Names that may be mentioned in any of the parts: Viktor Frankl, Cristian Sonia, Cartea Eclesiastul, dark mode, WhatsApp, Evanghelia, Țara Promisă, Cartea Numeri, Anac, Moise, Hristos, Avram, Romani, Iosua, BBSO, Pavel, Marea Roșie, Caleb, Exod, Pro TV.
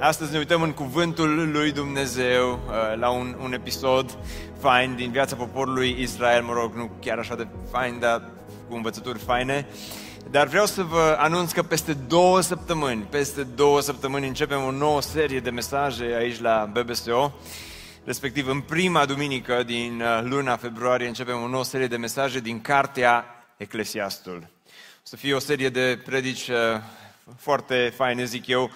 Astăzi ne uităm în Cuvântul lui Dumnezeu la un episod fain din viața poporului Israel, mă rog, nu chiar așa de fain, dar cu învățături faine. Dar vreau să vă anunț că peste două săptămâni începem o nouă serie de mesaje aici la BBSO. Respectiv, în prima duminică din luna februarie începem o nouă serie de mesaje din Cartea Eclesiastul. O să fie o serie de predici foarte faine, zic eu,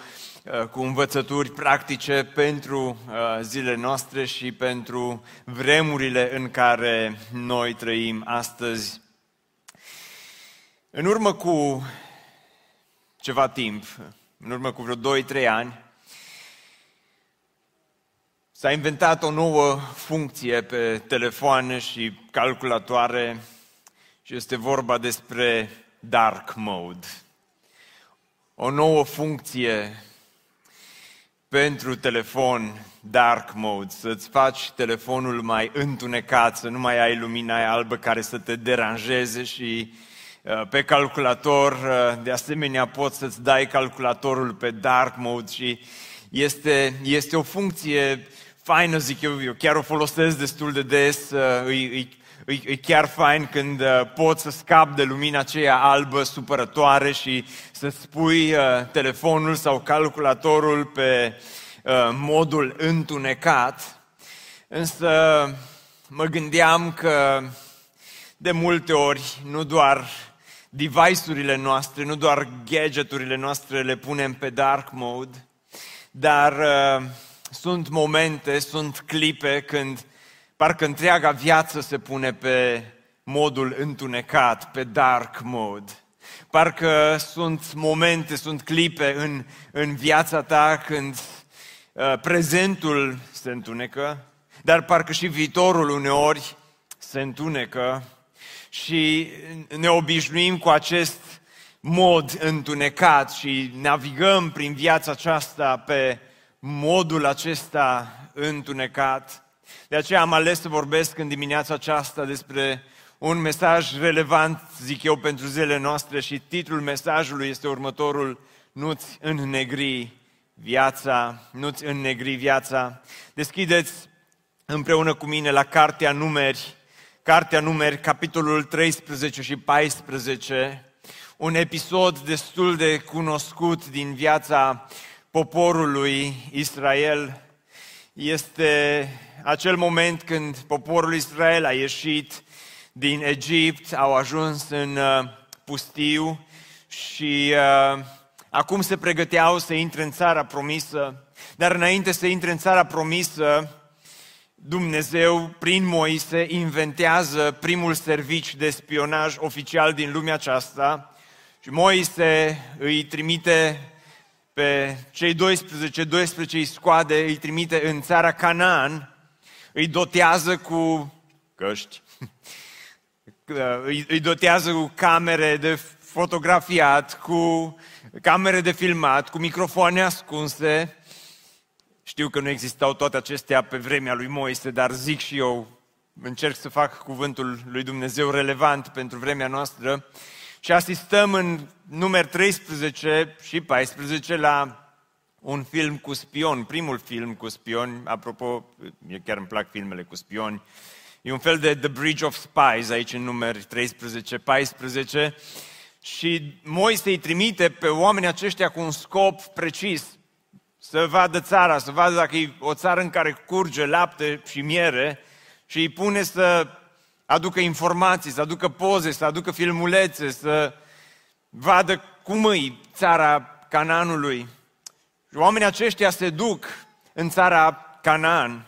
cu învățături practice pentru zilele noastre și pentru vremurile în care noi trăim astăzi. În urmă cu ceva timp, în urmă cu vreo 2-3 ani, s-a inventat o nouă funcție pe telefoane și calculatoare și este vorba despre dark mode. O nouă funcție pentru telefon, dark mode, să-ți faci telefonul mai întunecat, să nu mai ai lumina aia albă care să te deranjeze și pe calculator, de asemenea, poți să-ți dai calculatorul pe dark mode și este o funcție faină, zic eu chiar o folosesc destul de des, e chiar fain când poți să scapi de lumina aceea albă supărătoare și să-ți pui telefonul sau calculatorul pe modul întunecat. Însă mă gândeam că de multe ori nu doar device-urile noastre, nu doar gadget-urile noastre le punem pe dark mode, dar sunt momente, sunt clipe când parcă întreaga viață se pune pe modul întunecat, pe dark mode. Parcă sunt momente, sunt clipe în viața ta când prezentul se întunecă, dar parcă și viitorul uneori se întunecă și ne obișnuim cu acest mod întunecat și navigăm prin viața aceasta pe modul acesta întunecat. De aceea am ales să vorbesc în dimineața aceasta despre un mesaj relevant, zic eu, pentru zilele noastre și titlul mesajului este următorul: Nu-ți înnegri viața, nu-ți înnegri viața. Deschideți împreună cu mine la Cartea Numeri, Cartea Numeri, capitolul 13 și 14, un episod destul de cunoscut din viața poporului Israel. Este acel moment când poporul Israel a ieșit din Egipt, au ajuns în pustiu și acum se pregăteau să intre în Țara Promisă. Dar înainte să intre în Țara Promisă, Dumnezeu, prin Moise, inventează primul serviciu de spionaj oficial din lumea aceasta și Moise îi trimite pe cei 12 îi scoade, îi trimite în țara Canaan, îi dotează cu căști, îi dotează cu camere de fotografiat, cu camere de filmat, cu microfoane ascunse. Știu că nu existau toate acestea pe vremea lui Moise, dar zic și eu, încerc să fac cuvântul lui Dumnezeu relevant pentru vremea noastră. Și asistăm în Numeri 13 și 14 la un film cu spioni, primul film cu spioni, apropo, chiar îmi plac filmele cu spioni, e un fel de The Bridge of Spies aici în Numeri 13-14 și Moise îi trimite pe oamenii aceștia cu un scop precis, să vadă țara, să vadă dacă e o țară în care curge lapte și miere și îi pune să aducă informații, să aducă poze, să aducă filmulețe, să vadă cum e țara Canaanului. Și oamenii aceștia se duc în țara Canaan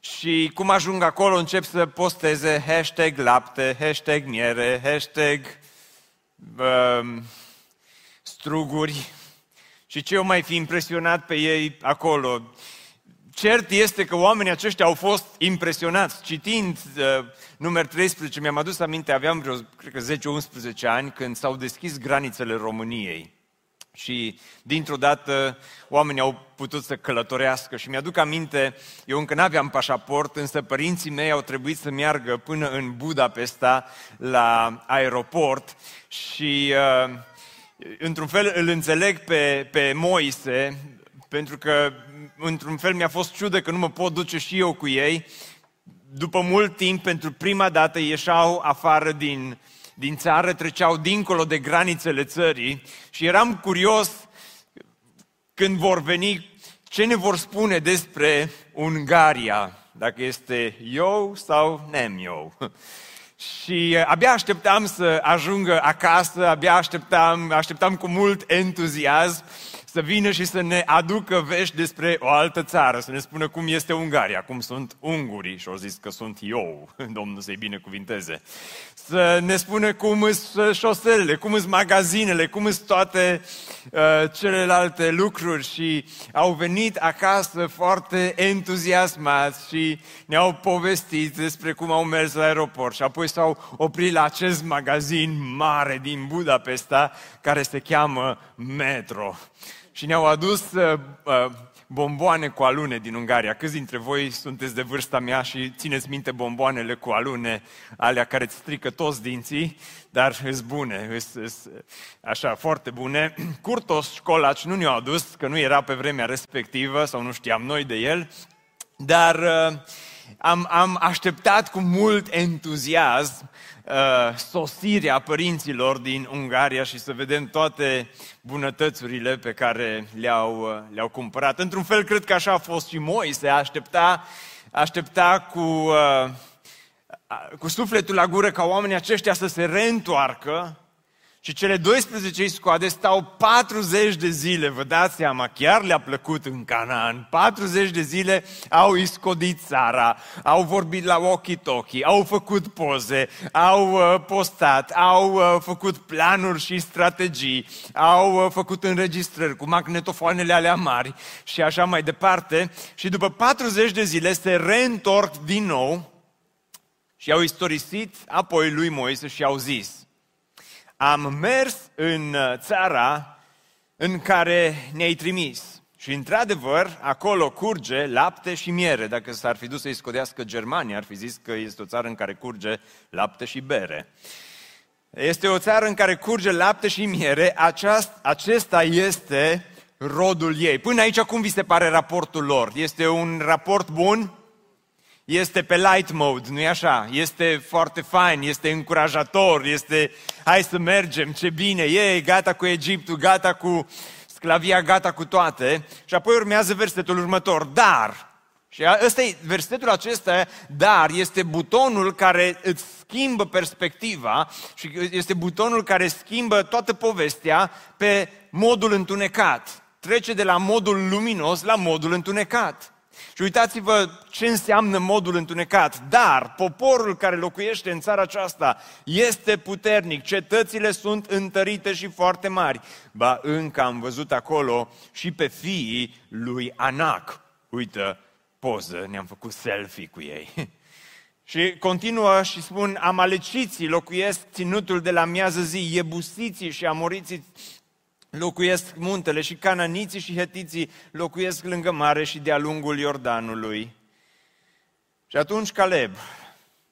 și cum ajung acolo încep să posteze hashtag lapte, hashtag miere, hashtag struguri Și ce eu mai fi impresionat pe ei acolo? Cert este că oamenii aceștia au fost impresionați. Citind Numeri 13, mi-am adus aminte, aveam vreo, cred că 10-11 ani, când s-au deschis granițele României. Și dintr-o dată oamenii au putut să călătorească. Și mi-aduc aminte, eu încă n-aveam pașaport, însă părinții mei au trebuit să meargă până în Budapesta, la aeroport. Și într-un fel îl înțeleg pe Moise, pentru că într-un fel mi-a fost ciudă că nu mă pot duce și eu cu ei. După mult timp, pentru prima dată, ieșeau afară din țară, treceau dincolo de granițele țării și eram curios când vor veni ce ne vor spune despre Ungaria, dacă este eu sau nem eu. Și abia așteptam să ajungă acasă, abia așteptam cu mult entuziasm să vină și să ne aducă vești despre o altă țară, să ne spună cum este Ungaria, cum sunt ungurii, și au zis că sunt eu, Domnul să-i binecuvinteze. Să ne spună cum sunt șoselele, cum sunt magazinele, cum sunt toate celelalte lucruri. Și au venit acasă foarte entuziasmați și ne-au povestit despre cum au mers la aeroport. Și apoi s-au oprit la acest magazin mare din Budapesta, care se cheamă Metro. Și ne-au adus bomboane cu alune din Ungaria. Câți dintre voi sunteți de vârsta mea și țineți minte bomboanele cu alune, alea care îți strică toți dinții, dar îs bune, îs așa, foarte bune. Curtos Colac nu ne-au adus, că nu era pe vremea respectivă sau nu știam noi de el, dar am așteptat cu mult entuziasm sosirea părinților din Ungaria și să vedem toate bunătățurile pe care le-au cumpărat. Într-un fel, cred că așa a fost și Moise, aștepta cu sufletul la gură ca oamenii aceștia să se reîntoarcă și cele 12 scoade stau 40 de zile, vă dați seama, chiar le-a plăcut în Canaan. 40 de zile au iscodit țara, au vorbit la walkie-talkie, au făcut poze, au postat, au făcut planuri și strategii, au făcut înregistrări cu magnetofoanele alea mari și așa mai departe. Și după 40 de zile se reîntorc din nou și au istorisit apoi lui Moise și au zis: am mers în țara în care ne-ai trimis. Și într-adevăr, acolo curge lapte și miere. Dacă s-ar fi dus să-i scodească Germania, ar fi zis că este o țară în care curge lapte și bere. Este o țară în care curge lapte și miere, acesta este rodul ei. Până aici, cum vi se pare raportul lor? Este un raport bun? Este pe light mode, nu-i așa? Este foarte fain, este încurajator, este hai să mergem, ce bine e, gata cu Egiptul, gata cu sclavia, gata cu toate. Și apoi urmează versetul următor, dar, și versetul acesta, dar, este butonul care îți schimbă perspectiva și este butonul care schimbă toată povestea pe modul întunecat. Trece de la modul luminos la modul întunecat. Și uitați-vă ce înseamnă modul întunecat. Dar poporul care locuiește în țara aceasta este puternic, cetățile sunt întărite și foarte mari. Ba, încă am văzut acolo și pe fiii lui Anac. Uită, poză, ne-am făcut selfie cu ei. Și continuă și spun: amaleciții locuiesc ținutul de la miază zi, ebusiții și amoriții locuiesc muntele și cananiții și hetiții locuiesc lângă mare și de-a lungul Iordanului. Și atunci Caleb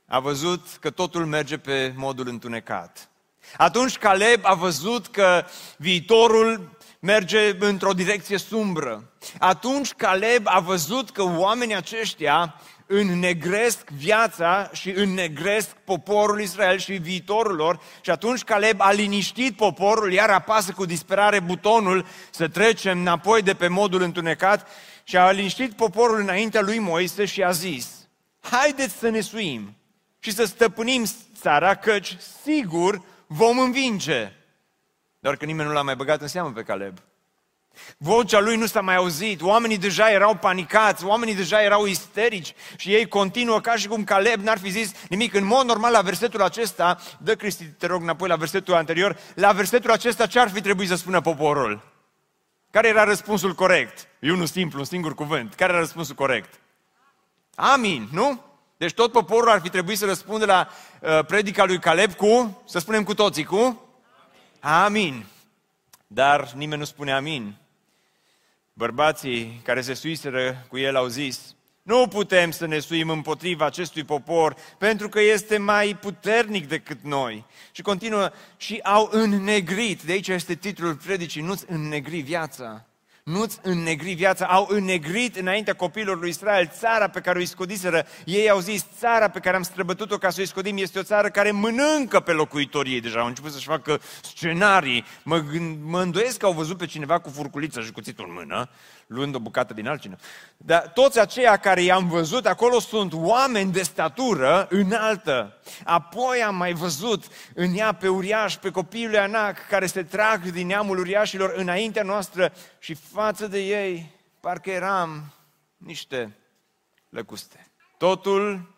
a văzut că totul merge pe modul întunecat. Atunci Caleb a văzut că viitorul merge într-o direcție sumbră. Atunci Caleb a văzut că oamenii aceștia înnegresc viața și înnegresc poporul Israel și viitorul lor. Și atunci Caleb a liniștit poporul, iar apasă cu disperare butonul să trecem înapoi de pe modul întunecat, și a liniștit poporul înaintea lui Moise și a zis: haideți să ne suim și să stăpânim țara, căci sigur vom învinge. Doar că nimeni nu l-a mai băgat în seamă pe Caleb. Vocea lui nu s-a mai auzit, oamenii deja erau panicați, oamenii deja erau isterici și ei continuă ca și cum Caleb n-ar fi zis nimic. În mod normal, la versetul acesta, dă Cristi, te rog, înapoi la versetul anterior, la versetul acesta ce ar fi trebuit să spună poporul? Care era răspunsul corect? Eu nu simplu, un singur cuvânt. Care era răspunsul corect? Amin, nu? Deci tot poporul ar fi trebuit să răspundă la predica lui Caleb cu, să spunem cu toții, cu? Amin. Amin. Dar nimeni nu spune amin. Bărbații care se suiseră cu el au zis: nu putem să ne suim împotriva acestui popor, pentru că este mai puternic decât noi. Și continuă, și au înnegrit, de aici este titlul predicii, nu-ți înnegri viața. Nu-ți înnegri viața, au înnegrit înaintea copiilor lui Israel țara pe care o iscodiseră. Ei au zis, țara pe care am străbătut-o ca să o iscodim este o țară care mănâncă pe locuitorii ei. Deja au început să-și facă scenarii. Mă îndoiesc că au văzut pe cineva cu furculița și cuțitul în mână, luând o bucată din altcineva. Dar toți aceia care i-am văzut acolo sunt oameni de statură înaltă. Apoi am mai văzut în ea pe uriaș, pe copiii lui Anac, care se trag din neamul uriașilor înaintea noastră și față de ei parcă eram niște lăcuste. Totul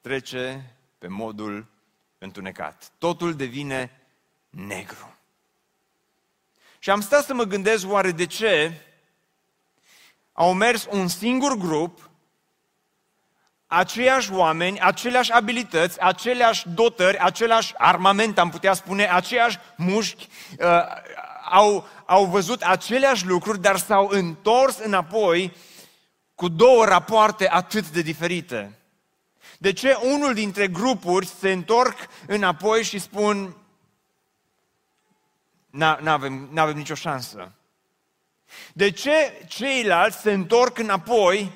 trece pe modul întunecat. Totul devine negru. Și am stat să mă gândesc oare de ce au mers un singur grup, aceiași oameni, aceleași abilități, aceleași dotări, același armament, am putea spune, aceiași mușchi, au văzut aceleași lucruri, dar s-au întors înapoi cu două rapoarte atât de diferite. De ce unul dintre grupuri se întorc înapoi și spun n-avem nicio șansă? De ce ceilalți se întorc înapoi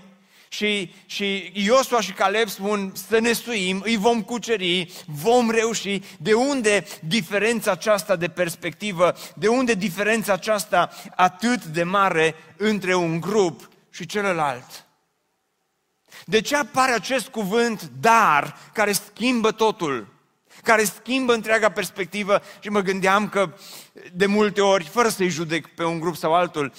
și Iosua și Caleb spun să ne suim, îi vom cuceri, vom reuși? De unde diferența aceasta de perspectivă? De unde diferența aceasta atât de mare între un grup și celălalt? De ce apare acest cuvânt dar care schimbă totul? Care schimbă întreaga perspectivă? Și mă gândeam că de multe ori, fără să-i judec pe un grup sau altul,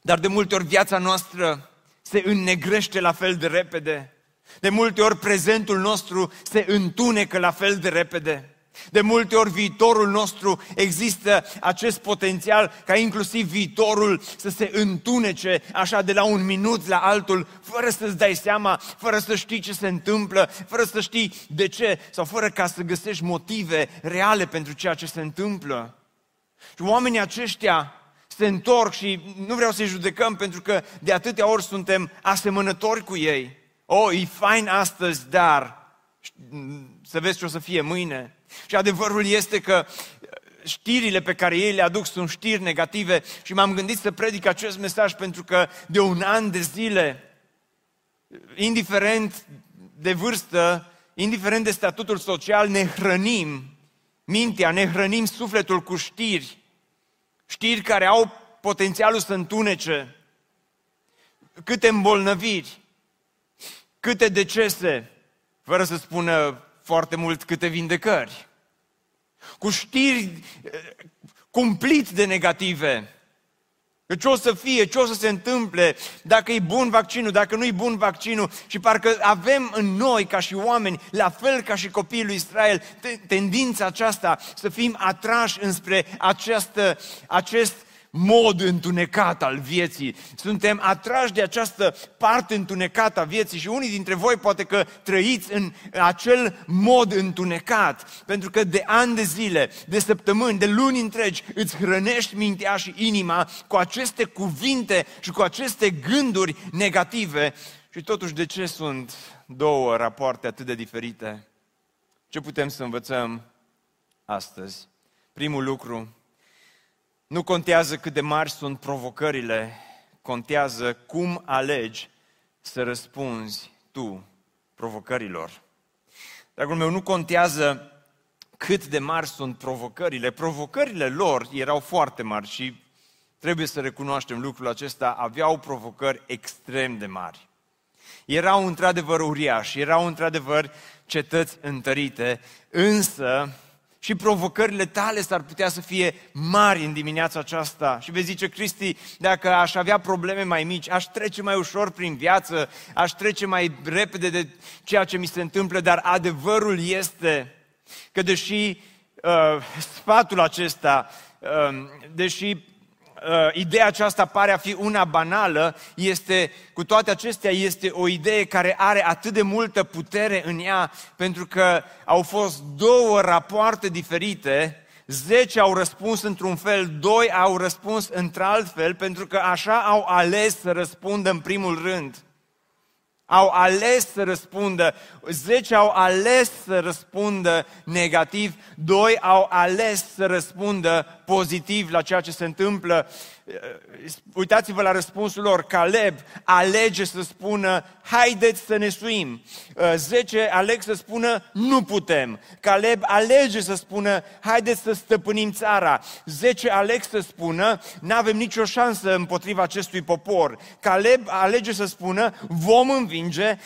dar de multe ori viața noastră se înnegrește la fel de repede. De multe ori prezentul nostru se întunecă la fel de repede. De multe ori viitorul nostru, există acest potențial ca inclusiv viitorul să se întunece așa de la un minut la altul, fără să-ți dai seama, fără să știi ce se întâmplă, fără să știi de ce sau fără ca să găsești motive reale pentru ceea ce se întâmplă. Și oamenii aceștia se întorc și nu vreau să-i judecăm pentru că de atâtea ori suntem asemănători cu ei. O, e fain astăzi, dar să vezi ce o să fie mâine. Și adevărul este că știrile pe care ei le aduc sunt știri negative și m-am gândit să predic acest mesaj pentru că de un an de zile, indiferent de vârstă, indiferent de statutul social, ne hrănim mintea, ne hrănim sufletul cu știri. Știri care au potențialul să întunece. Câte îmbolnăviri, câte decese, fără să spună foarte mult câte vindecări. Cu știri cumplit de negative. Ce o să fie, ce o să se întâmple, dacă e bun vaccinul, dacă nu e bun vaccinul. Și parcă avem în noi, ca și oameni, la fel ca și copiii lui Israel, tendința aceasta să fim atrași înspre acest mod întunecat al vieții. Suntem atrași de această parte întunecată a vieții și unii dintre voi poate că trăiți în acel mod întunecat, pentru că de ani de zile, de săptămâni, de luni întregi îți hrănești mintea și inima cu aceste cuvinte și cu aceste gânduri negative. Și totuși, de ce sunt două rapoarte atât de diferite? Ce putem să învățăm astăzi? Primul lucru: nu contează cât de mari sunt provocările, contează cum alegi să răspunzi tu provocărilor. Dragul meu, nu contează cât de mari sunt provocările. Provocările lor erau foarte mari și trebuie să recunoaștem lucrul acesta, aveau provocări extrem de mari. Erau într-adevăr uriași, erau într-adevăr cetăți întărite, însă și provocările tale s-ar putea să fie mari în dimineața aceasta. Și vei zice: Cristi, dacă aș avea probleme mai mici, aș trece mai ușor prin viață, aș trece mai repede de ceea ce mi se întâmplă. Dar adevărul este că deși sfatul acesta, deși ideea aceasta pare a fi una banală, este, cu toate acestea, este o idee care are atât de multă putere în ea, pentru că au fost două rapoarte diferite. 10 au răspuns într-un fel, 2 au răspuns într-alt fel, pentru că așa au ales să răspundă în primul rând. Au ales să răspundă, 10 au ales să răspundă negativ, 2 au ales să răspundă pozitiv la ceea ce se întâmplă. Uitați-vă la răspunsul lor. Caleb alege să spună, haideți să ne suim. 10 aleg să spună, nu putem. Caleb alege să spună, haideți să stăpânim țara. 10 aleg să spună, n-avem nicio șansă împotriva acestui popor. Caleb alege să spună, vom învinge.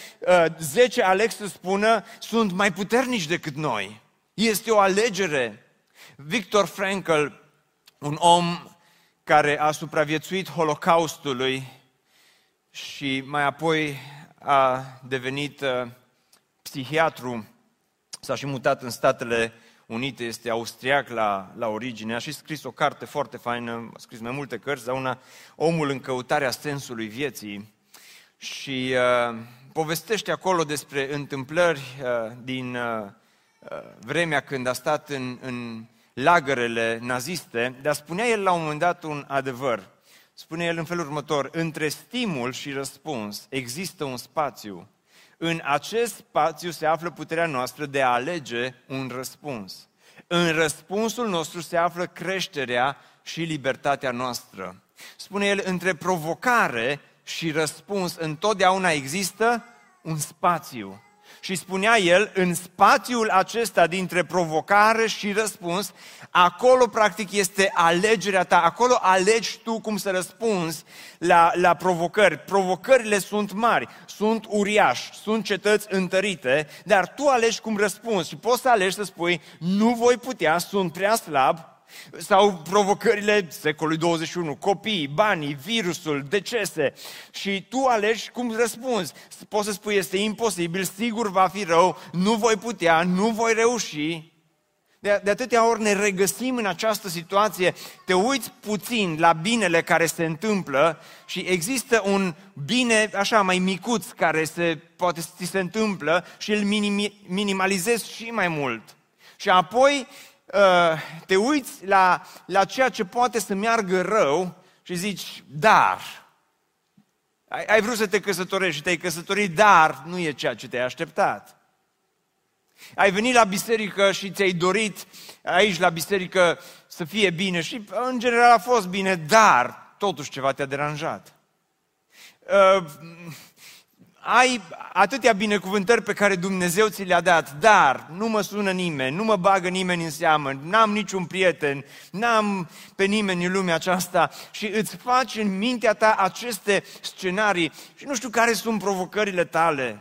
10 aleg să spună, sunt mai puternici decât noi. Este o alegere. Viktor Frankl, un om care a supraviețuit Holocaustului și mai apoi a devenit psihiatru, s-a și mutat în Statele Unite, este austriac la origine, a și scris o carte foarte faină, a scris mai multe cărți, dar una, Omul în căutarea sensului vieții, și povestește acolo despre întâmplări din vremea când a stat în lagărele naziste, dar spunea el la un moment dat un adevăr. Spune el în felul următor: între stimul și răspuns există un spațiu. În acest spațiu se află puterea noastră de a alege un răspuns. În răspunsul nostru se află creșterea și libertatea noastră. Spune el, între provocare și răspuns întotdeauna există un spațiu. Și spunea el, în spațiul acesta dintre provocare și răspuns, acolo practic este alegerea ta, acolo alegi tu cum să răspunzi la provocări. Provocările sunt mari, sunt uriași, sunt cetăți întărite, dar tu alegi cum răspunzi și poți să alegi să spui, nu voi putea, sunt prea slab, sau provocările secolului 21, copiii, banii, virusul, decese, și tu alegi cum răspunzi. Poți să spui, este imposibil, sigur va fi rău, nu voi putea, nu voi reuși. De atâtea ori ne regăsim în această situație, te uiți puțin la binele care se întâmplă și există un bine așa mai micuț care poate ți se întâmplă și îl minimalizezi și mai mult. Și apoi te uiți la ceea ce poate să meargă rău și zici, dar ai vrut să te căsătorești și te-ai căsătorit, dar nu e ceea ce te-ai așteptat. Ai venit la biserică și ți-ai dorit aici la biserică să fie bine și în general a fost bine, dar totuși ceva te-a deranjat. Ai atâtea binecuvântări pe care Dumnezeu ți le-a dat, dar nu mă sună nimeni, nu mă bagă nimeni în seamă, n-am niciun prieten, n-am pe nimeni în lumea aceasta și îți faci în mintea ta aceste scenarii și nu știu care sunt provocările tale,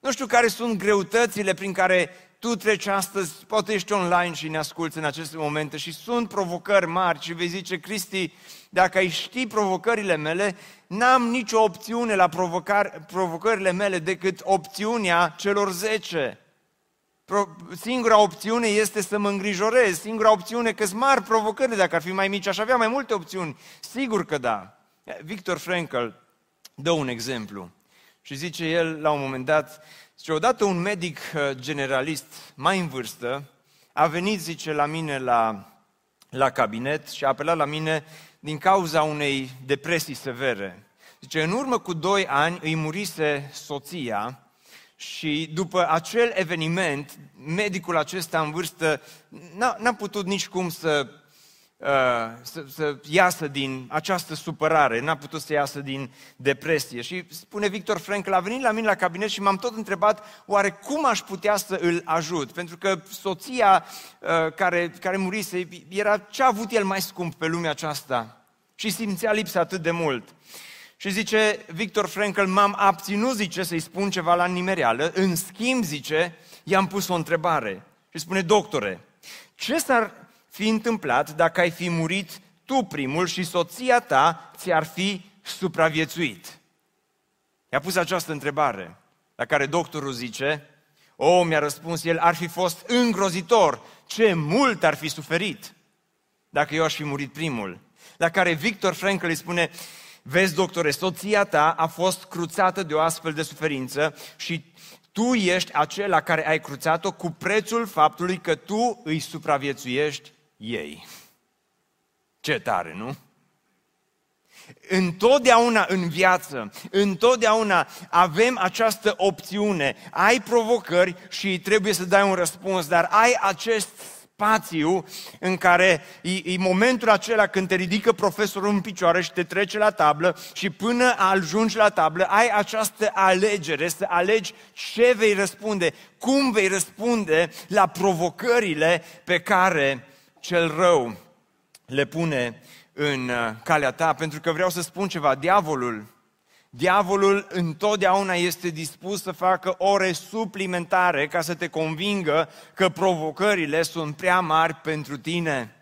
nu știu care sunt greutățile prin care tu treci astăzi, poate ești online și ne asculți în aceste momente și sunt provocări mari și vei zice, Cristi, dacă ai ști provocările mele, n-am nicio opțiune la provocările mele decât opțiunea celor 10. Singura opțiune este să mă îngrijorez, singura opțiune că-s mari provocările, dacă ar fi mai mici, aș avea mai multe opțiuni, sigur că da. Viktor Frankl dă un exemplu și zice el la un moment dat, zice, odată un medic generalist mai în vârstă a venit, zice, la mine la cabinet și a apelat la mine din cauza unei depresii severe. Zice, în urmă cu 2 ani îi murise soția și după acel eveniment, medicul acesta în vârstă n-a putut nicicum să iasă din această supărare, n-a putut să iasă din depresie. Și spune Viktor Frankl, a venit la mine la cabinet și m-am tot întrebat, oare cum aș putea să îl ajut? Pentru că soția care murise era ce a avut el mai scump pe lumea aceasta și simțea lipsa atât de mult. Și zice Viktor Frankl, m-am abținut, zice, să-i spun ceva la nimereală, în schimb, zice, i-am pus o întrebare. Și spune, doctore, ce s-ar fi întâmplat dacă ai fi murit tu primul și soția ta ți-ar fi supraviețuit? I-a pus această întrebare, la care doctorul zice, mi-a răspuns el, ar fi fost îngrozitor, ce mult ar fi suferit dacă eu aș fi murit primul. la care Viktor Frankl îi spune: vezi, doctore, soția ta a fost cruțată de o astfel de suferință și tu ești acela care ai cruțat-o cu prețul faptului că tu îi supraviețuiești ei. Ce tare, nu? Întotdeauna în viață, întotdeauna avem această opțiune. Ai provocări și trebuie să dai un răspuns, dar ai acest spațiu în care e momentul acela când te ridică profesorul în picioare și te trece la tablă și până ajungi la tablă ai această alegere, să alegi ce vei răspunde, cum vei răspunde la provocările pe care cel rău le pune în calea ta, pentru că vreau să spun ceva. Diavolul întotdeauna este dispus să facă ore suplimentare ca să te convingă că provocările sunt prea mari pentru tine.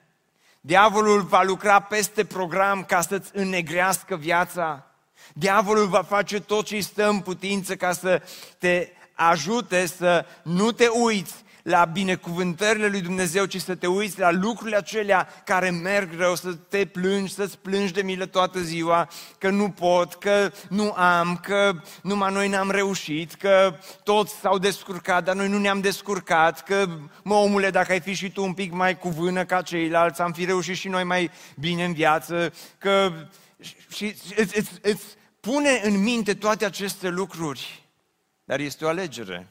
Diavolul va lucra peste program ca să-ți înnegrească viața. Diavolul va face tot ce-i stă în putință ca să te ajute să nu te uiți la binecuvântările lui Dumnezeu, ci să te uiți la lucrurile acelea care merg rău, să te plângi, să-ți plângi de milă toată ziua, că nu pot, că nu am, că numai noi n-am reușit, că toți s-au descurcat, dar noi nu ne-am descurcat, că, mă, omule, dacă ai fi și tu un pic mai cu vână ca ceilalți, am fi reușit și noi mai bine în viață, că... Și îți pune în minte toate aceste lucruri, dar este o alegere.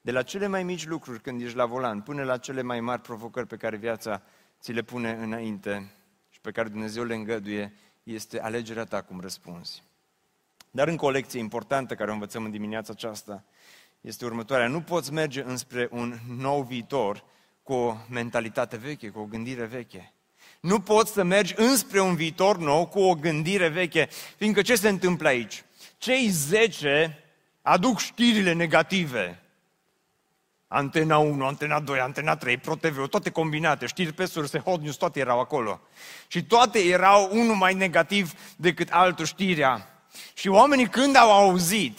De la cele mai mici lucruri când ești la volan, până la cele mai mari provocări pe care viața ți le pune înainte și pe care Dumnezeu le îngăduie, este alegerea ta cum răspunzi. Dar încă o lecție importantă care o învățăm în dimineața aceasta este următoarea. Nu poți merge înspre un nou viitor cu o mentalitate veche, cu o gândire veche. Nu poți să mergi înspre un viitor nou cu o gândire veche, fiindcă ce se întâmplă aici? Cei 10 aduc știrile negative. Antena 1, Antena 2, Antena 3, Pro TV, toate combinate, știri pe surse, hot news, toate erau acolo. Și toate erau unul mai negativ decât altul știrea. Și oamenii când au auzit,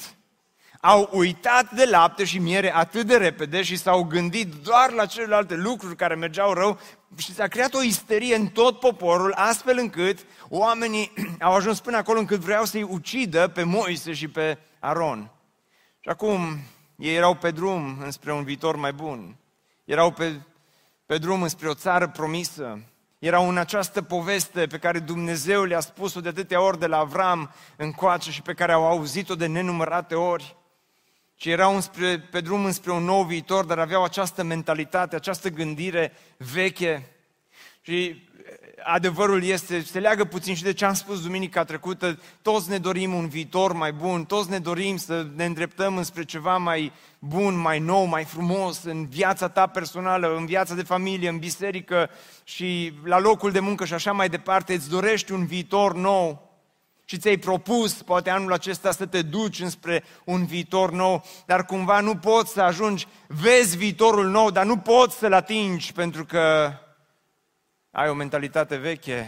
au uitat de lapte și miere atât de repede și s-au gândit doar la celelalte lucruri care mergeau rău și s-a creat o isterie în tot poporul, astfel încât oamenii au ajuns până acolo încât vreau să-i ucidă pe Moise și pe Aron. Și acum... ei erau pe drum înspre un viitor mai bun, erau pe drum înspre o țară promisă, erau în această poveste pe care Dumnezeu le-a spus-o de atâtea ori de la Avram încoace și pe care au auzit-o de nenumărate ori, ci erau pe drum înspre un nou viitor, dar aveau această mentalitate, această gândire veche. Și adevărul este, se leagă puțin și de ce am spus duminica trecută, toți ne dorim un viitor mai bun, toți ne dorim să ne îndreptăm înspre ceva mai bun, mai nou, mai frumos în viața ta personală, în viața de familie, în biserică și la locul de muncă și așa mai departe. Îți dorești un viitor nou și ți-ai propus poate anul acesta să te duci înspre un viitor nou, dar cumva nu poți să ajungi, vezi viitorul nou, dar nu poți să-l atingi pentru că ai o mentalitate veche,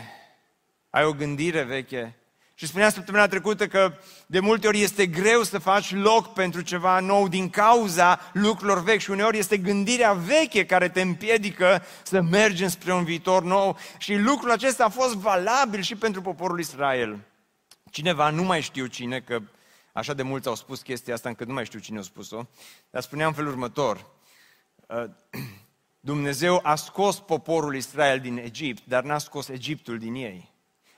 ai o gândire veche. Și spuneam săptămâna trecută că de multe ori este greu să faci loc pentru ceva nou din cauza lucrurilor vechi și uneori este gândirea veche care te împiedică să mergi înspre un viitor nou. Și lucrul acesta a fost valabil și pentru poporul Israel. Cineva, nu mai știu cine, că așa de mulți au spus chestia asta încât nu mai știu cine a spus-o, dar spuneam felul următor: Dumnezeu a scos poporul Israel din Egipt, dar n-a scos Egiptul din ei.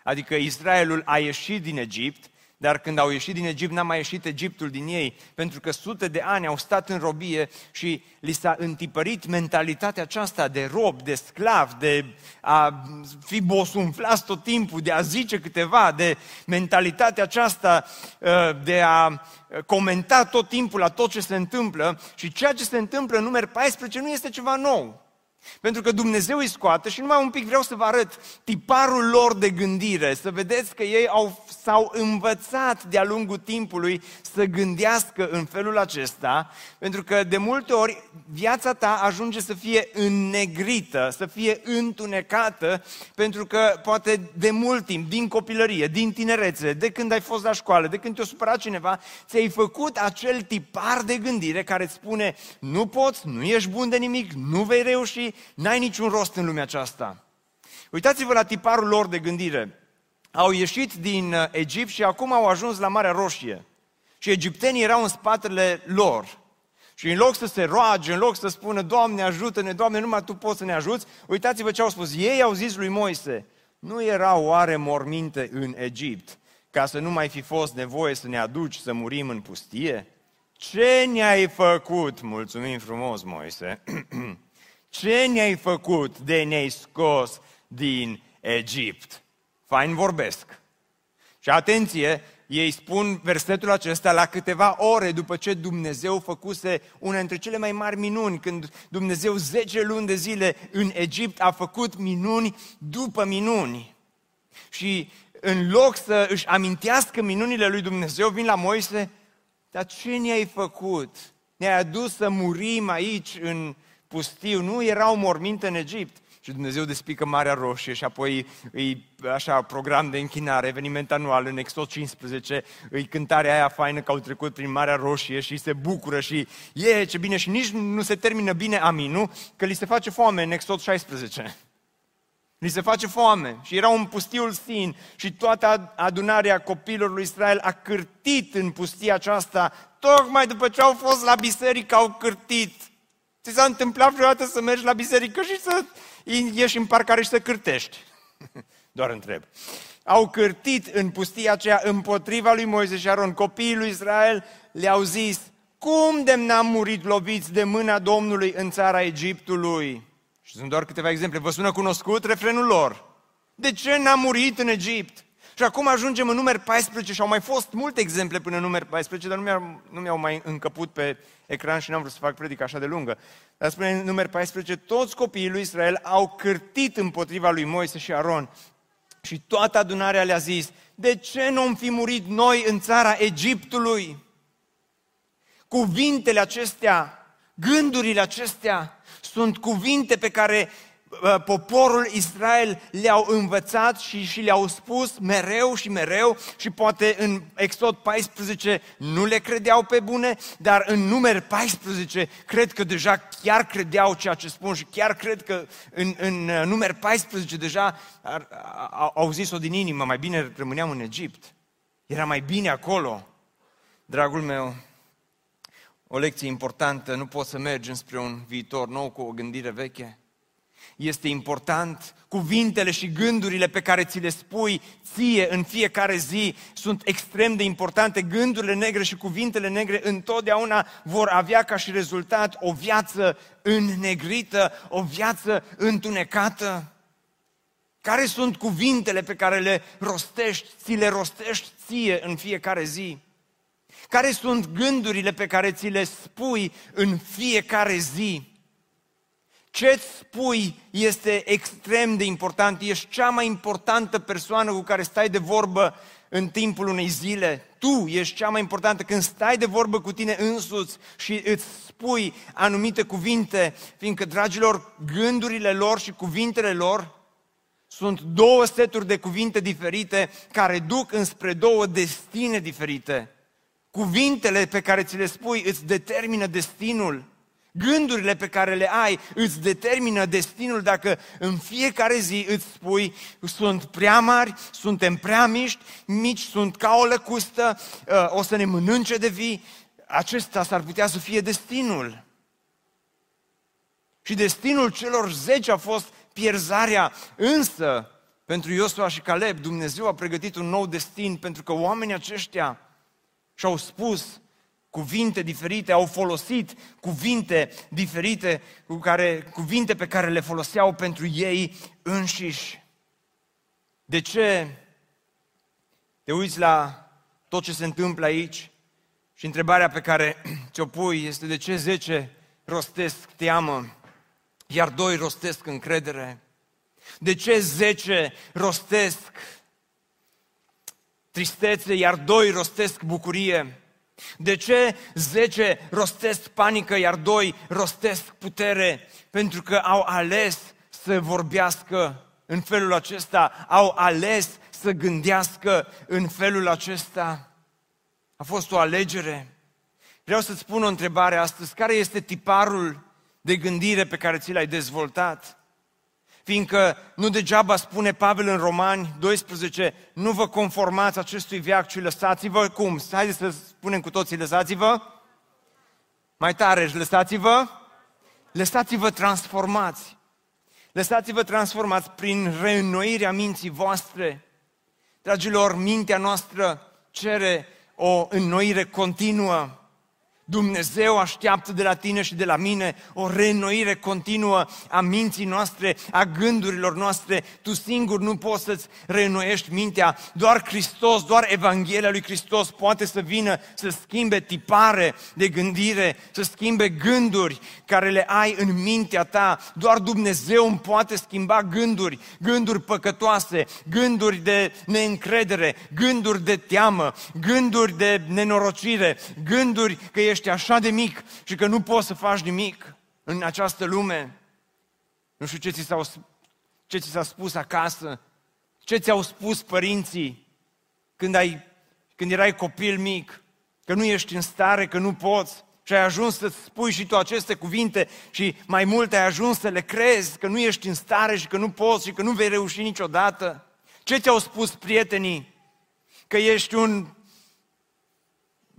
Adică Israelul a ieșit din Egipt, dar când au ieșit din Egipt n-a mai ieșit Egiptul din ei, pentru că sute de ani au stat în robie și li s-a întipărit mentalitatea aceasta de rob, de sclav, de a fi bosunflați tot timpul, de a zice câteva, de mentalitatea aceasta de a comenta tot timpul la tot ce se întâmplă. Și ceea ce se întâmplă în Numeri 14 nu este ceva nou, pentru că Dumnezeu îi scoate și numai un pic vreau să vă arăt tiparul lor de gândire, să vedeți că ei s-au învățat de-a lungul timpului să gândească în felul acesta, pentru că de multe ori viața ta ajunge să fie înnegrită, să fie întunecată, pentru că poate de mult timp, din copilărie, din tinerețe, de când ai fost la școală, de când te-a supărat cineva, ți-ai făcut acel tipar de gândire care îți spune: nu poți, nu ești bun de nimic, nu vei reuși, n-ai niciun rost în lumea aceasta. Uitați-vă la tiparul lor de gândire. Au ieșit din Egipt și acum au ajuns la Marea Roșie. Și egiptenii erau în spatele lor. Și în loc să se roage, în loc să spună, Doamne ajută-ne, Doamne numai Tu poți să ne ajuți, uitați-vă ce au spus. Ei au zis lui Moise, nu era oare morminte în Egipt, ca să nu mai fi fost nevoie să ne aduci să murim în pustie? Ce ne-ai făcut, mulțumim frumos Moise, ce ne-ai făcut de ne-ai scos din Egipt? Fain vorbesc. Și atenție, ei spun versetul acesta la câteva ore după ce Dumnezeu făcuse una dintre cele mai mari minuni, când Dumnezeu 10 luni de zile în Egipt a făcut minuni după minuni. Și în loc să își amintească minunile lui Dumnezeu, vin la Moise, dar ce ne-ai făcut? Ne-ai adus să murim aici în pustiu, nu erau morminte în Egipt. Și Dumnezeu despică Marea Roșie și apoi îi, așa, program de închinare, eveniment anual, în Exod 15, îi cântarea aia faină că au trecut prin Marea Roșie și se bucură și e, ce bine, și nici nu se termină bine, amin, nu? Că li se face foame în Exod 16. Li se face foame și erau în pustiul Sin și toată adunarea copiilor lui Israel a cârtit în pustia aceasta, tocmai după ce au fost la biserică, au cârtit. Ți s-a întâmplat vreodată să mergi la biserică și să ieși în parcare și să cârtești? Doar întreb. Au cârtit în pustia aceea împotriva lui Moise și Aron. Copiii lui Israel le-au zis, cum de n-am murit loviți de mâna Domnului în țara Egiptului? Și sunt doar câteva exemple. Vă sună cunoscut refrenul lor? De ce n-am murit în Egipt? Și acum ajungem în Numeri 14 și au mai fost multe exemple până în Numeri 14, dar nu mi-au mai încăput pe ecran și n-am vrut să fac predica așa de lungă. Dar spune în Numeri 14, toți copiii lui Israel au cârtit împotriva lui Moise și Aron și toată adunarea le-a zis, de ce nu am fi murit noi în țara Egiptului? Cuvintele acestea, gândurile acestea sunt cuvinte pe care poporul Israel le-au învățat și le-au spus mereu și mereu și poate în Exod 14 nu le credeau pe bune, dar în Numeri 14 cred că deja chiar credeau ceea ce spun și chiar cred că în Numeri 14 deja au zis-o din inimă, mai bine rămâneam în Egipt, era mai bine acolo. Dragul meu, o lecție importantă, nu poți să mergi înspre un viitor nou cu o gândire veche. Este important, cuvintele și gândurile pe care ți le spui ție în fiecare zi sunt extrem de importante. Gândurile negre și cuvintele negre întotdeauna vor avea ca și rezultat o viață înnegrită, o viață întunecată. Care sunt cuvintele pe care le rostești, ți le rostești ție în fiecare zi? Care sunt gândurile pe care ți le spui în fiecare zi? Ce-ți spui este extrem de important, ești cea mai importantă persoană cu care stai de vorbă în timpul unei zile. Tu ești cea mai importantă când stai de vorbă cu tine însuți și îți spui anumite cuvinte, fiindcă, dragilor, gândurile lor și cuvintele lor sunt două seturi de cuvinte diferite care duc înspre două destine diferite. Cuvintele pe care ți le spui îți determină destinul. Gândurile pe care le ai îți determină destinul dacă în fiecare zi îți spui sunt prea mari, suntem prea mici, sunt ca o lăcustă, o să ne mănânce de vii. Acesta s-ar putea să fie destinul. Și destinul celor 10 a fost pierzarea, însă pentru Iosua și Caleb Dumnezeu a pregătit un nou destin pentru că oamenii aceștia și-au spus cuvinte diferite, au folosit cuvinte diferite, cuvinte pe care le foloseau pentru ei înșiși. De ce te uiți la tot ce se întâmplă aici și întrebarea pe care ți-o pui este de ce 10 rostesc teamă, iar 2 rostesc încredere? De ce 10 rostesc tristețe, iar 2 rostesc bucurie? De ce 10 rostesc panică, iar 2 rostesc putere? Pentru că au ales să vorbească în felul acesta, au ales să gândească în felul acesta. A fost o alegere. Vreau să-ți pun o întrebare astăzi. Care este tiparul de gândire pe care ți l-ai dezvoltat? fiindcă nu degeaba spune Pavel în Romani 12, nu vă conformați acestui veac, ci lăsați-vă, cum? Haideți să spunem cu toții, lăsați-vă, mai tare, lăsați-vă, lăsați-vă transformați. Lăsați-vă transformați prin reînnoirea minții voastre. Dragilor, mintea noastră cere o înnoire continuă. Dumnezeu așteaptă de la tine și de la mine o reînnoire continuă a minții noastre, a gândurilor noastre. Tu singur nu poți să-ți reînnoiești mintea. Doar Hristos, doar Evanghelia lui Hristos poate să vină să schimbe tipare de gândire, să schimbe gânduri care le ai în mintea ta. Doar Dumnezeu îmi poate schimba gânduri, gânduri păcătoase, gânduri de neîncredere, gânduri de teamă, gânduri de nenorocire, gânduri că ești așa de mic și că nu poți să faci nimic în această lume. Nu știu ce ți s-a spus acasă, ce ți-au spus părinții când erai copil mic, că nu ești în stare, că nu poți, și ai ajuns să-ți spui și tu aceste cuvinte și mai mult ai ajuns să le crezi, că nu ești în stare și că nu poți și că nu vei reuși niciodată. Ce ți-au spus prietenii? Că ești un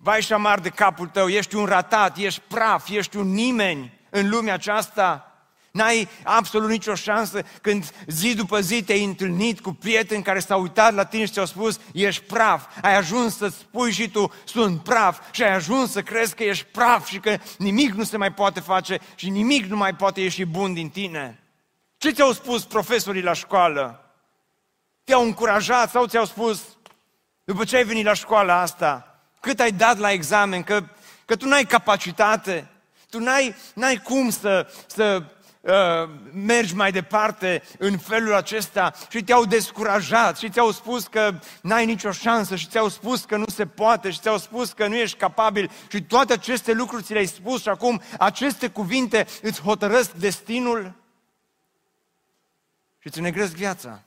vai și amar de capul tău, ești un ratat, ești praf, ești un nimeni în lumea aceasta. N-ai absolut nicio șansă când zi după zi te-ai întâlnit cu prieteni care s-au uitat la tine și ți-au spus ești praf, ai ajuns să spui și tu sunt praf și ai ajuns să crezi că ești praf și că nimic nu se mai poate face și nimic nu mai poate ieși bun din tine. Ce ți-au spus profesorii la școală? Te-au încurajat sau ți-au spus după ce ai venit la școala asta? Cât ai dat la examen, că tu n-ai capacitate, tu n-ai cum să mergi mai departe în felul acesta și te-au descurajat și ți-au spus că n-ai nicio șansă și ți-au spus că nu se poate și ți-au spus că nu ești capabil și toate aceste lucruri ți le-ai spus și acum aceste cuvinte îți hotărăsc destinul și îți înegresc viața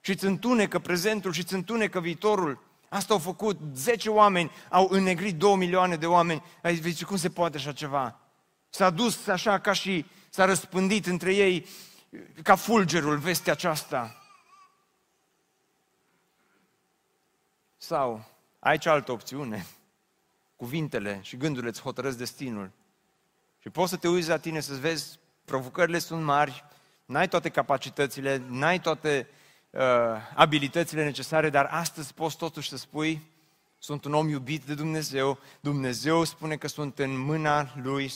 și îți întunecă prezentul și îți întunecă viitorul. Asta au făcut 10 oameni, au înnegrit 2 milioane de oameni. Ai zis, cum se poate așa ceva? S-a dus așa ca și s-a răspândit între ei ca fulgerul vestea aceasta. Sau ai cealaltă opțiune. Cuvintele și gândurile îți hotărăsc destinul. Și poți să te uiți la tine să-ți vezi, provocările sunt mari, n-ai toate capacitățile, n-ai toate abilitățile necesare, dar astăzi poți totuși să spui sunt un om iubit de Dumnezeu, Dumnezeu spune că sunt în mâna Lui,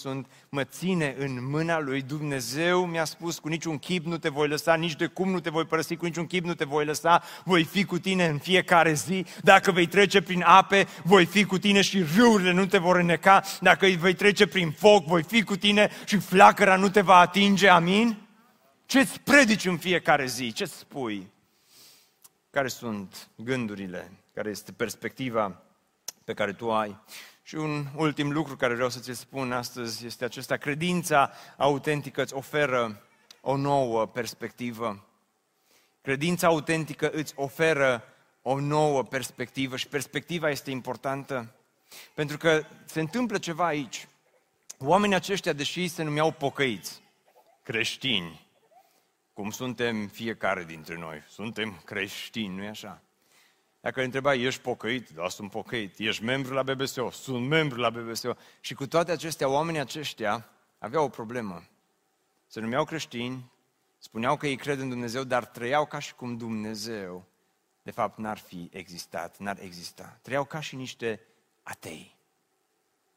mă ține în mâna Lui, Dumnezeu mi-a spus cu niciun chip nu te voi lăsa, nici de cum nu te voi părăsi, cu niciun chip nu te voi lăsa, voi fi cu tine în fiecare zi, dacă vei trece prin ape, voi fi cu tine și râurile nu te vor îneca, dacă vei trece prin foc, voi fi cu tine și flacăra nu te va atinge, amin? Ce-ți predici în fiecare zi, ce-ți spui? Care sunt gândurile, care este perspectiva pe care tu o ai. Și un ultim lucru care vreau să ți-l spun astăzi este acesta. Credința autentică îți oferă o nouă perspectivă. Credința autentică îți oferă o nouă perspectivă și perspectiva este importantă. Pentru că se întâmplă ceva aici. Oamenii aceștia, deși se numeau pocăiți, creștini, cum suntem fiecare dintre noi, suntem creștini, nu-i așa? Dacă îl întrebai, ești pocăit? Da, sunt pocăit. Ești membru la BBSO? Sunt membru la BBSO. Și cu toate acestea, oamenii aceștia aveau o problemă. Se numeau creștini, spuneau că ei cred în Dumnezeu, dar trăiau ca și cum Dumnezeu, de fapt, n-ar fi existat, n-ar exista. Trăiau ca și niște atei.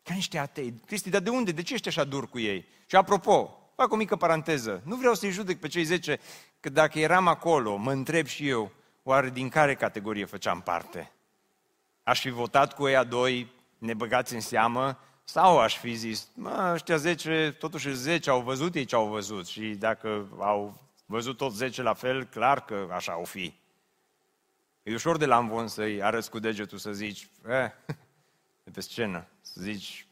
Ca niște atei. Cristi, dar de unde? De ce ești așa dur cu ei? Și apropo, fac o mică paranteză. Nu vreau să-i judec pe cei 10, că dacă eram acolo, mă întreb și eu, oare din care categorie făceam parte? Aș fi votat cu ăia 2, ne băgați în seamă, sau aș fi zis, mă, ăștia 10, totuși 10 au văzut ei ce au văzut și dacă au văzut tot 10 la fel, clar că așa au fi. E ușor de la amvon să-i arăți cu degetul să zici, de pe scenă, să zici,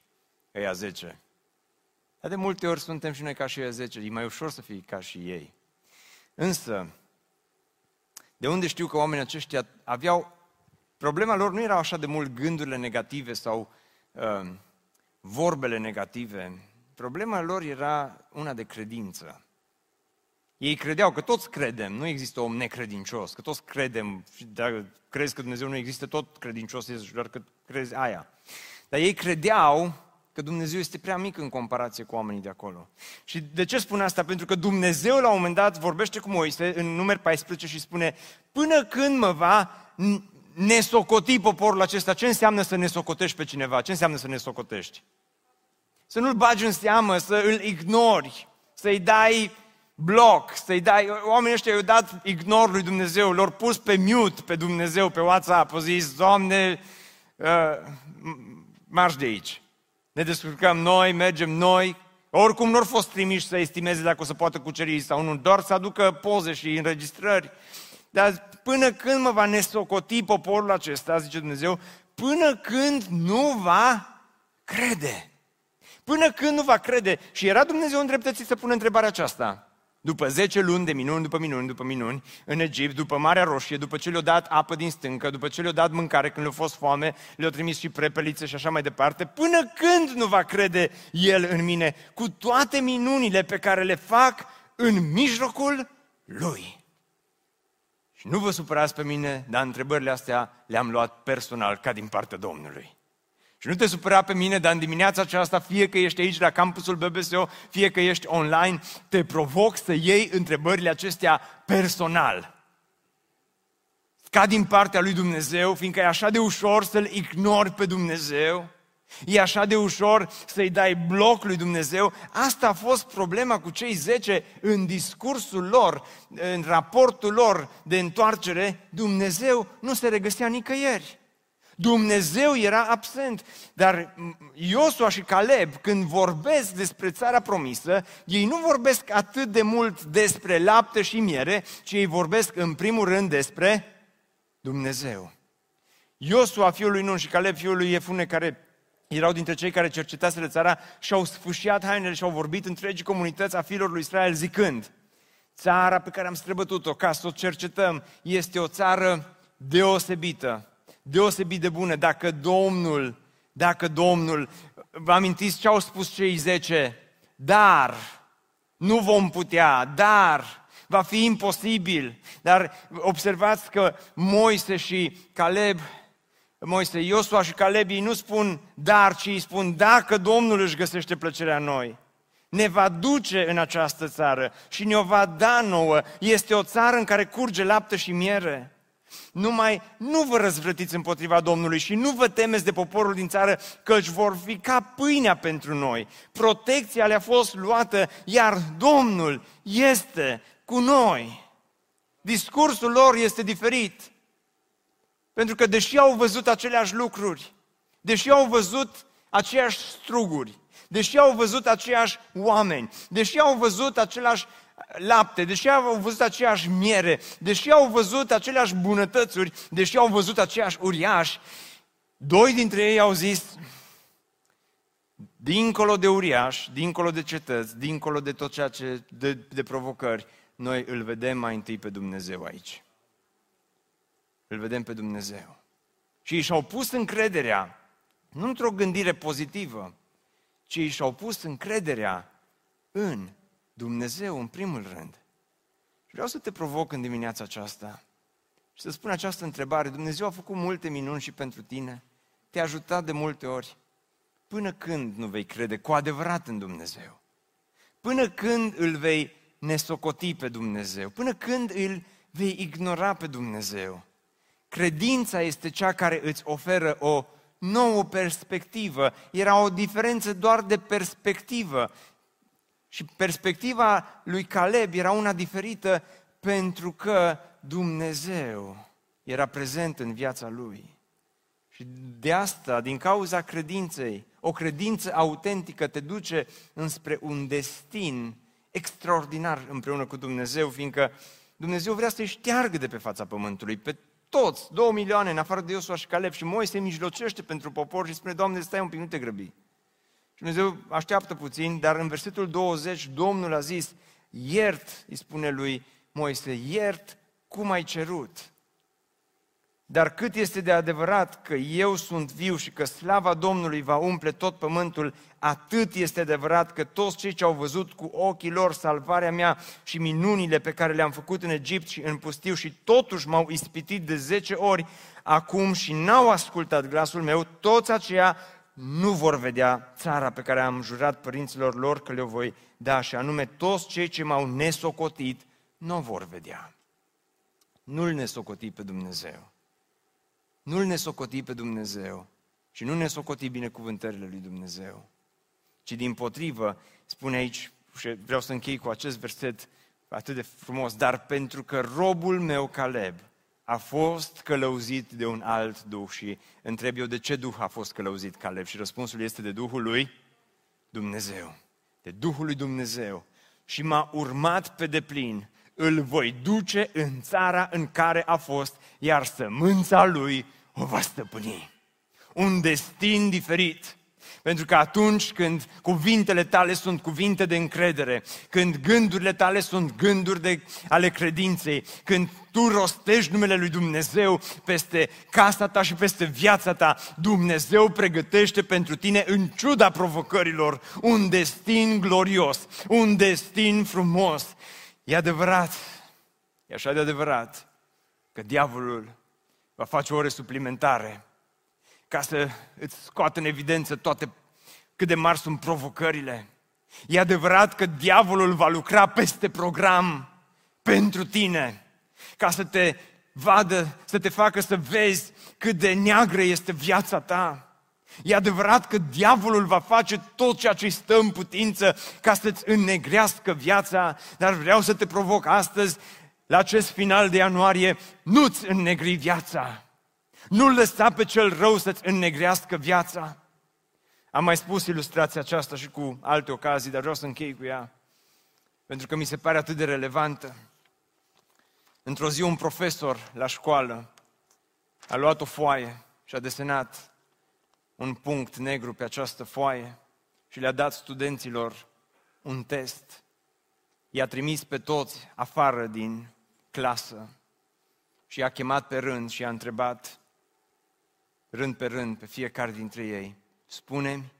ăia 10. Dar de multe ori suntem și noi ca și ei 10, e mai ușor să fii ca și ei. Însă, de unde știu că oamenii aceștia aveau... Problema lor nu erau așa de mult gândurile negative sau vorbele negative. Problema lor era una de credință. Ei credeau că toți credem, nu există om necredincios, că toți credem. Dacă crezi că Dumnezeu nu există, tot credincios ești, doar că crezi aia. Dar ei credeau că Dumnezeu este prea mic în comparație cu oamenii de acolo. Și de ce spune asta? Pentru că Dumnezeu la un moment dat vorbește cu Moise în Numeri 14 și spune: până când mă va nesocoti poporul acesta. Ce înseamnă să nesocotești pe cineva? Ce înseamnă să nesocotești? Să nu-l bagi în seamă, să îl ignori, să-i dai bloc, să-i dai... Oamenii ăștia i-au dat ignor lui Dumnezeu, l-au pus pe mute pe Dumnezeu, pe WhatsApp, au zis: Doamne, marș de aici. Ne descurcăm noi, mergem noi. Oricum nu au fost trimiși să estimeze dacă o să poată cuceri sau nu, doar să aducă poze și înregistrări. Dar până când mă va nesocoti poporul acesta, zice Dumnezeu, până când nu va crede. Până când nu va crede. Și era Dumnezeu îndreptățit să pună întrebarea aceasta. După 10 luni de minuni, după minuni, după minuni, în Egipt, după Marea Roșie, după ce le-au dat apă din stâncă, după ce le-au dat mâncare când le-a fost foame, le-au trimis și prepelițe și așa mai departe, până când nu va crede el în mine, cu toate minunile pe care le fac în mijlocul lui. Și nu vă supărați pe mine, dar întrebările astea le-am luat personal, ca din partea Domnului. Și nu te supăra pe mine, dar în dimineața aceasta, fie că ești aici la campusul BBSO, fie că ești online, te provoc să iei întrebările acestea personal. Ca din partea lui Dumnezeu, fiindcă e așa de ușor să-L ignori pe Dumnezeu, e așa de ușor să-i dai bloc lui Dumnezeu. Asta a fost problema cu cei 10 în discursul lor, în raportul lor de întoarcere. Dumnezeu nu se regăsea nicăieri. Dumnezeu era absent. Dar Iosua și Caleb, când vorbesc despre Țara Promisă, ei nu vorbesc atât de mult despre lapte și miere, ci ei vorbesc în primul rând despre Dumnezeu. Iosua, fiul lui Nun, și Caleb, fiul lui Efune, care erau dintre cei care cercetaseră țara, și-au sfâșiat hainele și-au vorbit întregii comunități a fiilor lui Israel zicând: țara pe care am străbătut-o ca să o cercetăm este o țară deosebită, deosebit de bună, dacă Domnul, vă amintiți ce au spus cei 10? Dar nu vom putea, dar va fi imposibil. Dar observați că Iosua și Caleb, ei nu spun dar, ci îi spun dacă Domnul își găsește plăcerea în noi. Ne va duce în această țară și ne-o va da nouă. Este o țară în care curge lapte și miere. Numai nu vă răzvrătiți împotriva Domnului și nu vă temeți de poporul din țară, căci vor fi ca pâinea pentru noi. Protecția le-a fost luată, iar Domnul este cu noi. Discursul lor este diferit. Pentru că deși au văzut aceleași lucruri, deși au văzut aceiași struguri, deși au văzut aceiași oameni, deși au văzut același lapte, deși au văzut aceeași miere, deși au văzut aceleași bunătățuri, deși au văzut aceiași uriași, doi dintre ei au zis: dincolo de uriași, dincolo de cetăți, dincolo de tot ceea ce de provocări, noi îl vedem mai întâi pe Dumnezeu aici. Îl vedem pe Dumnezeu. Și și-au pus încrederea, nu într-o gândire pozitivă, ci și-au pus încrederea în Dumnezeu, în primul rând. Și vreau să te provoc în dimineața aceasta și să spun această întrebare: Dumnezeu a făcut multe minuni și pentru tine, te-a ajutat de multe ori. Până când nu vei crede cu adevărat în Dumnezeu? Până când îl vei nesocoti pe Dumnezeu? Până când îl vei ignora pe Dumnezeu? Credința este cea care îți oferă o nouă perspectivă. Era o diferență doar de perspectivă. Și perspectiva lui Caleb era una diferită pentru că Dumnezeu era prezent în viața lui. Și de asta, din cauza credinței, o credință autentică te duce înspre un destin extraordinar împreună cu Dumnezeu, fiindcă Dumnezeu vrea să-i șteargă de pe fața pământului pe toți, 2 milioane, în afară de Iosua și Caleb. Și Moise mijlocește pentru popor și spune: Doamne, stai un pic, nu te grăbi. Și Dumnezeu așteaptă puțin, dar în versetul 20 Domnul a zis: îi spune lui Moise, iert cum ai cerut. Dar cât este de adevărat că eu sunt viu și că slava Domnului va umple tot pământul, atât este adevărat că toți cei ce au văzut cu ochii lor salvarea mea și minunile pe care le-am făcut în Egipt și în pustiu și totuși m-au ispitit de 10 ori acum și n-au ascultat glasul meu, toți aceia nu vor vedea țara pe care am jurat părinților lor că le-o voi da, și anume toți cei ce m-au nesocotit nu vor vedea. Nu-L nesocoti pe Dumnezeu. Nu-L nesocoti pe Dumnezeu și nu nesocoti binecuvântările lui Dumnezeu, ci dimpotrivă, spune aici, și vreau să închei cu acest verset atât de frumos, dar pentru că robul meu Caleb a fost călăuzit de un alt duh. Și întreb eu, de ce duh a fost călăuzit Caleb? Și răspunsul este de Duhul lui Dumnezeu. De Duhul lui Dumnezeu. Și m-a urmat pe deplin. Îl voi duce în țara în care a fost, iar sămânța lui o va stăpâni. Un destin diferit. Pentru că atunci când cuvintele tale sunt cuvinte de încredere, când gândurile tale sunt gânduri ale credinței, când tu rostești numele lui Dumnezeu peste casa ta și peste viața ta, Dumnezeu pregătește pentru tine, în ciuda provocărilor, un destin glorios, un destin frumos. E adevărat, e așa de adevărat că diavolul va face ore suplimentare ca să îți scoată în evidență toate, cât de mari sunt provocările. E adevărat că diavolul va lucra peste program pentru tine, ca să te vadă, să te facă să vezi cât de neagră este viața ta. E adevărat că diavolul va face tot ceea ce stă în putință ca să-ți înnegrească viața, dar vreau să te provoc astăzi, la acest final de ianuarie, nu-ți înnegri viața. Nu-l lăsa pe cel rău să-ți înnegrească viața. Am mai spus ilustrația aceasta și cu alte ocazii, dar vreau să închei cu ea, pentru că mi se pare atât de relevantă. Într-o zi un profesor la școală a luat o foaie și a desenat un punct negru pe această foaie și le-a dat studenților un test. I-a trimis pe toți afară din clasă și i-a chemat pe rând și i-a întrebat rând pe rând pe fiecare dintre ei: spune-mi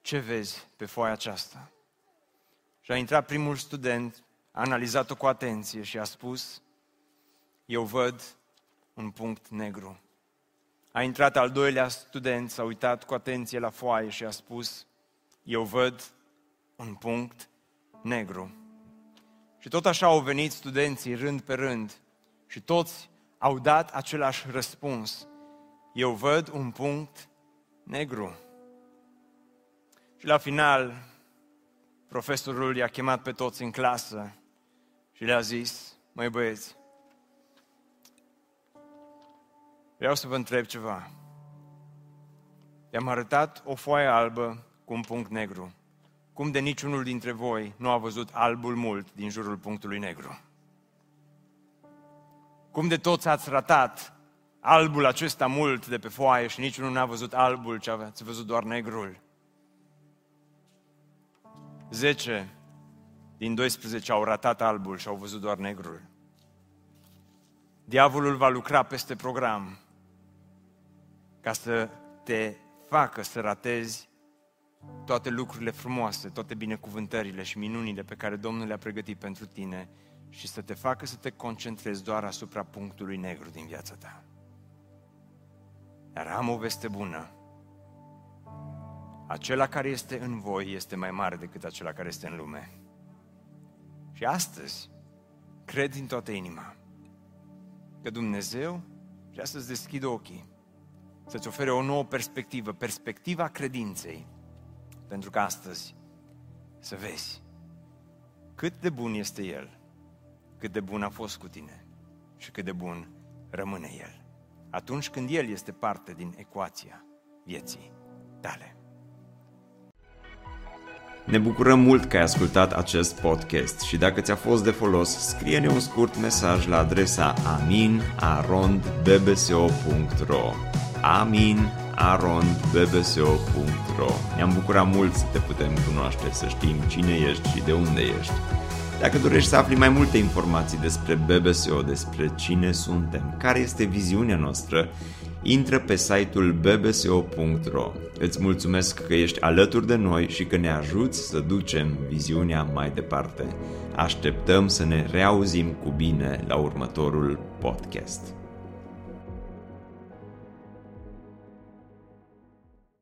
ce vezi pe foaia aceasta. Și a intrat primul student, a analizat-o cu atenție și a spus: eu văd un punct negru. A intrat al doilea student, s-a uitat cu atenție la foaie și a spus: eu văd un punct negru. Și tot așa au venit studenții rând pe rând și toți au dat același răspuns: eu văd un punct negru. Și la final, profesorul i-a chemat pe toți în clasă și le-a zis: măi băieți, vreau să vă întreb ceva. I-am arătat o foaie albă cu un punct negru. Cum de niciunul dintre voi nu a văzut albul mult din jurul punctului negru? Cum de toți ați ratat albul acesta mult de pe foaie și niciunul n-a văzut albul, ci ați văzut doar negrul? 10 din 12 au ratat albul și au văzut doar negrul. Diavolul va lucra peste program ca să te facă să ratezi toate lucrurile frumoase, toate binecuvântările și minunile pe care Domnul le-a pregătit pentru tine și să te facă să te concentrezi doar asupra punctului negru din viața ta. Dar am o veste bună. Acela care este în voi este mai mare decât acela care este în lume. Și astăzi, cred din toată inima că Dumnezeu vrea să-ți deschidă ochii, să-ți ofere o nouă perspectivă, perspectiva credinței, pentru că astăzi să vezi cât de bun este El, cât de bun a fost cu tine și cât de bun rămâne El, atunci când El este parte din ecuația vieții tale. Ne bucurăm mult că ai ascultat acest podcast și dacă ți-a fost de folos, scrie-ne un scurt mesaj la adresa aminarondbbso.ro aminarondbbso.ro. Ne-am bucurat mult să te putem cunoaște, să știm cine ești și de unde ești. Dacă dorești să afli mai multe informații despre BBSO, despre cine suntem, care este viziunea noastră, intră pe site-ul bbso.ro. Îți mulțumesc că ești alături de noi și că ne ajuți să ducem viziunea mai departe. Așteptăm să ne reauzim cu bine la următorul podcast.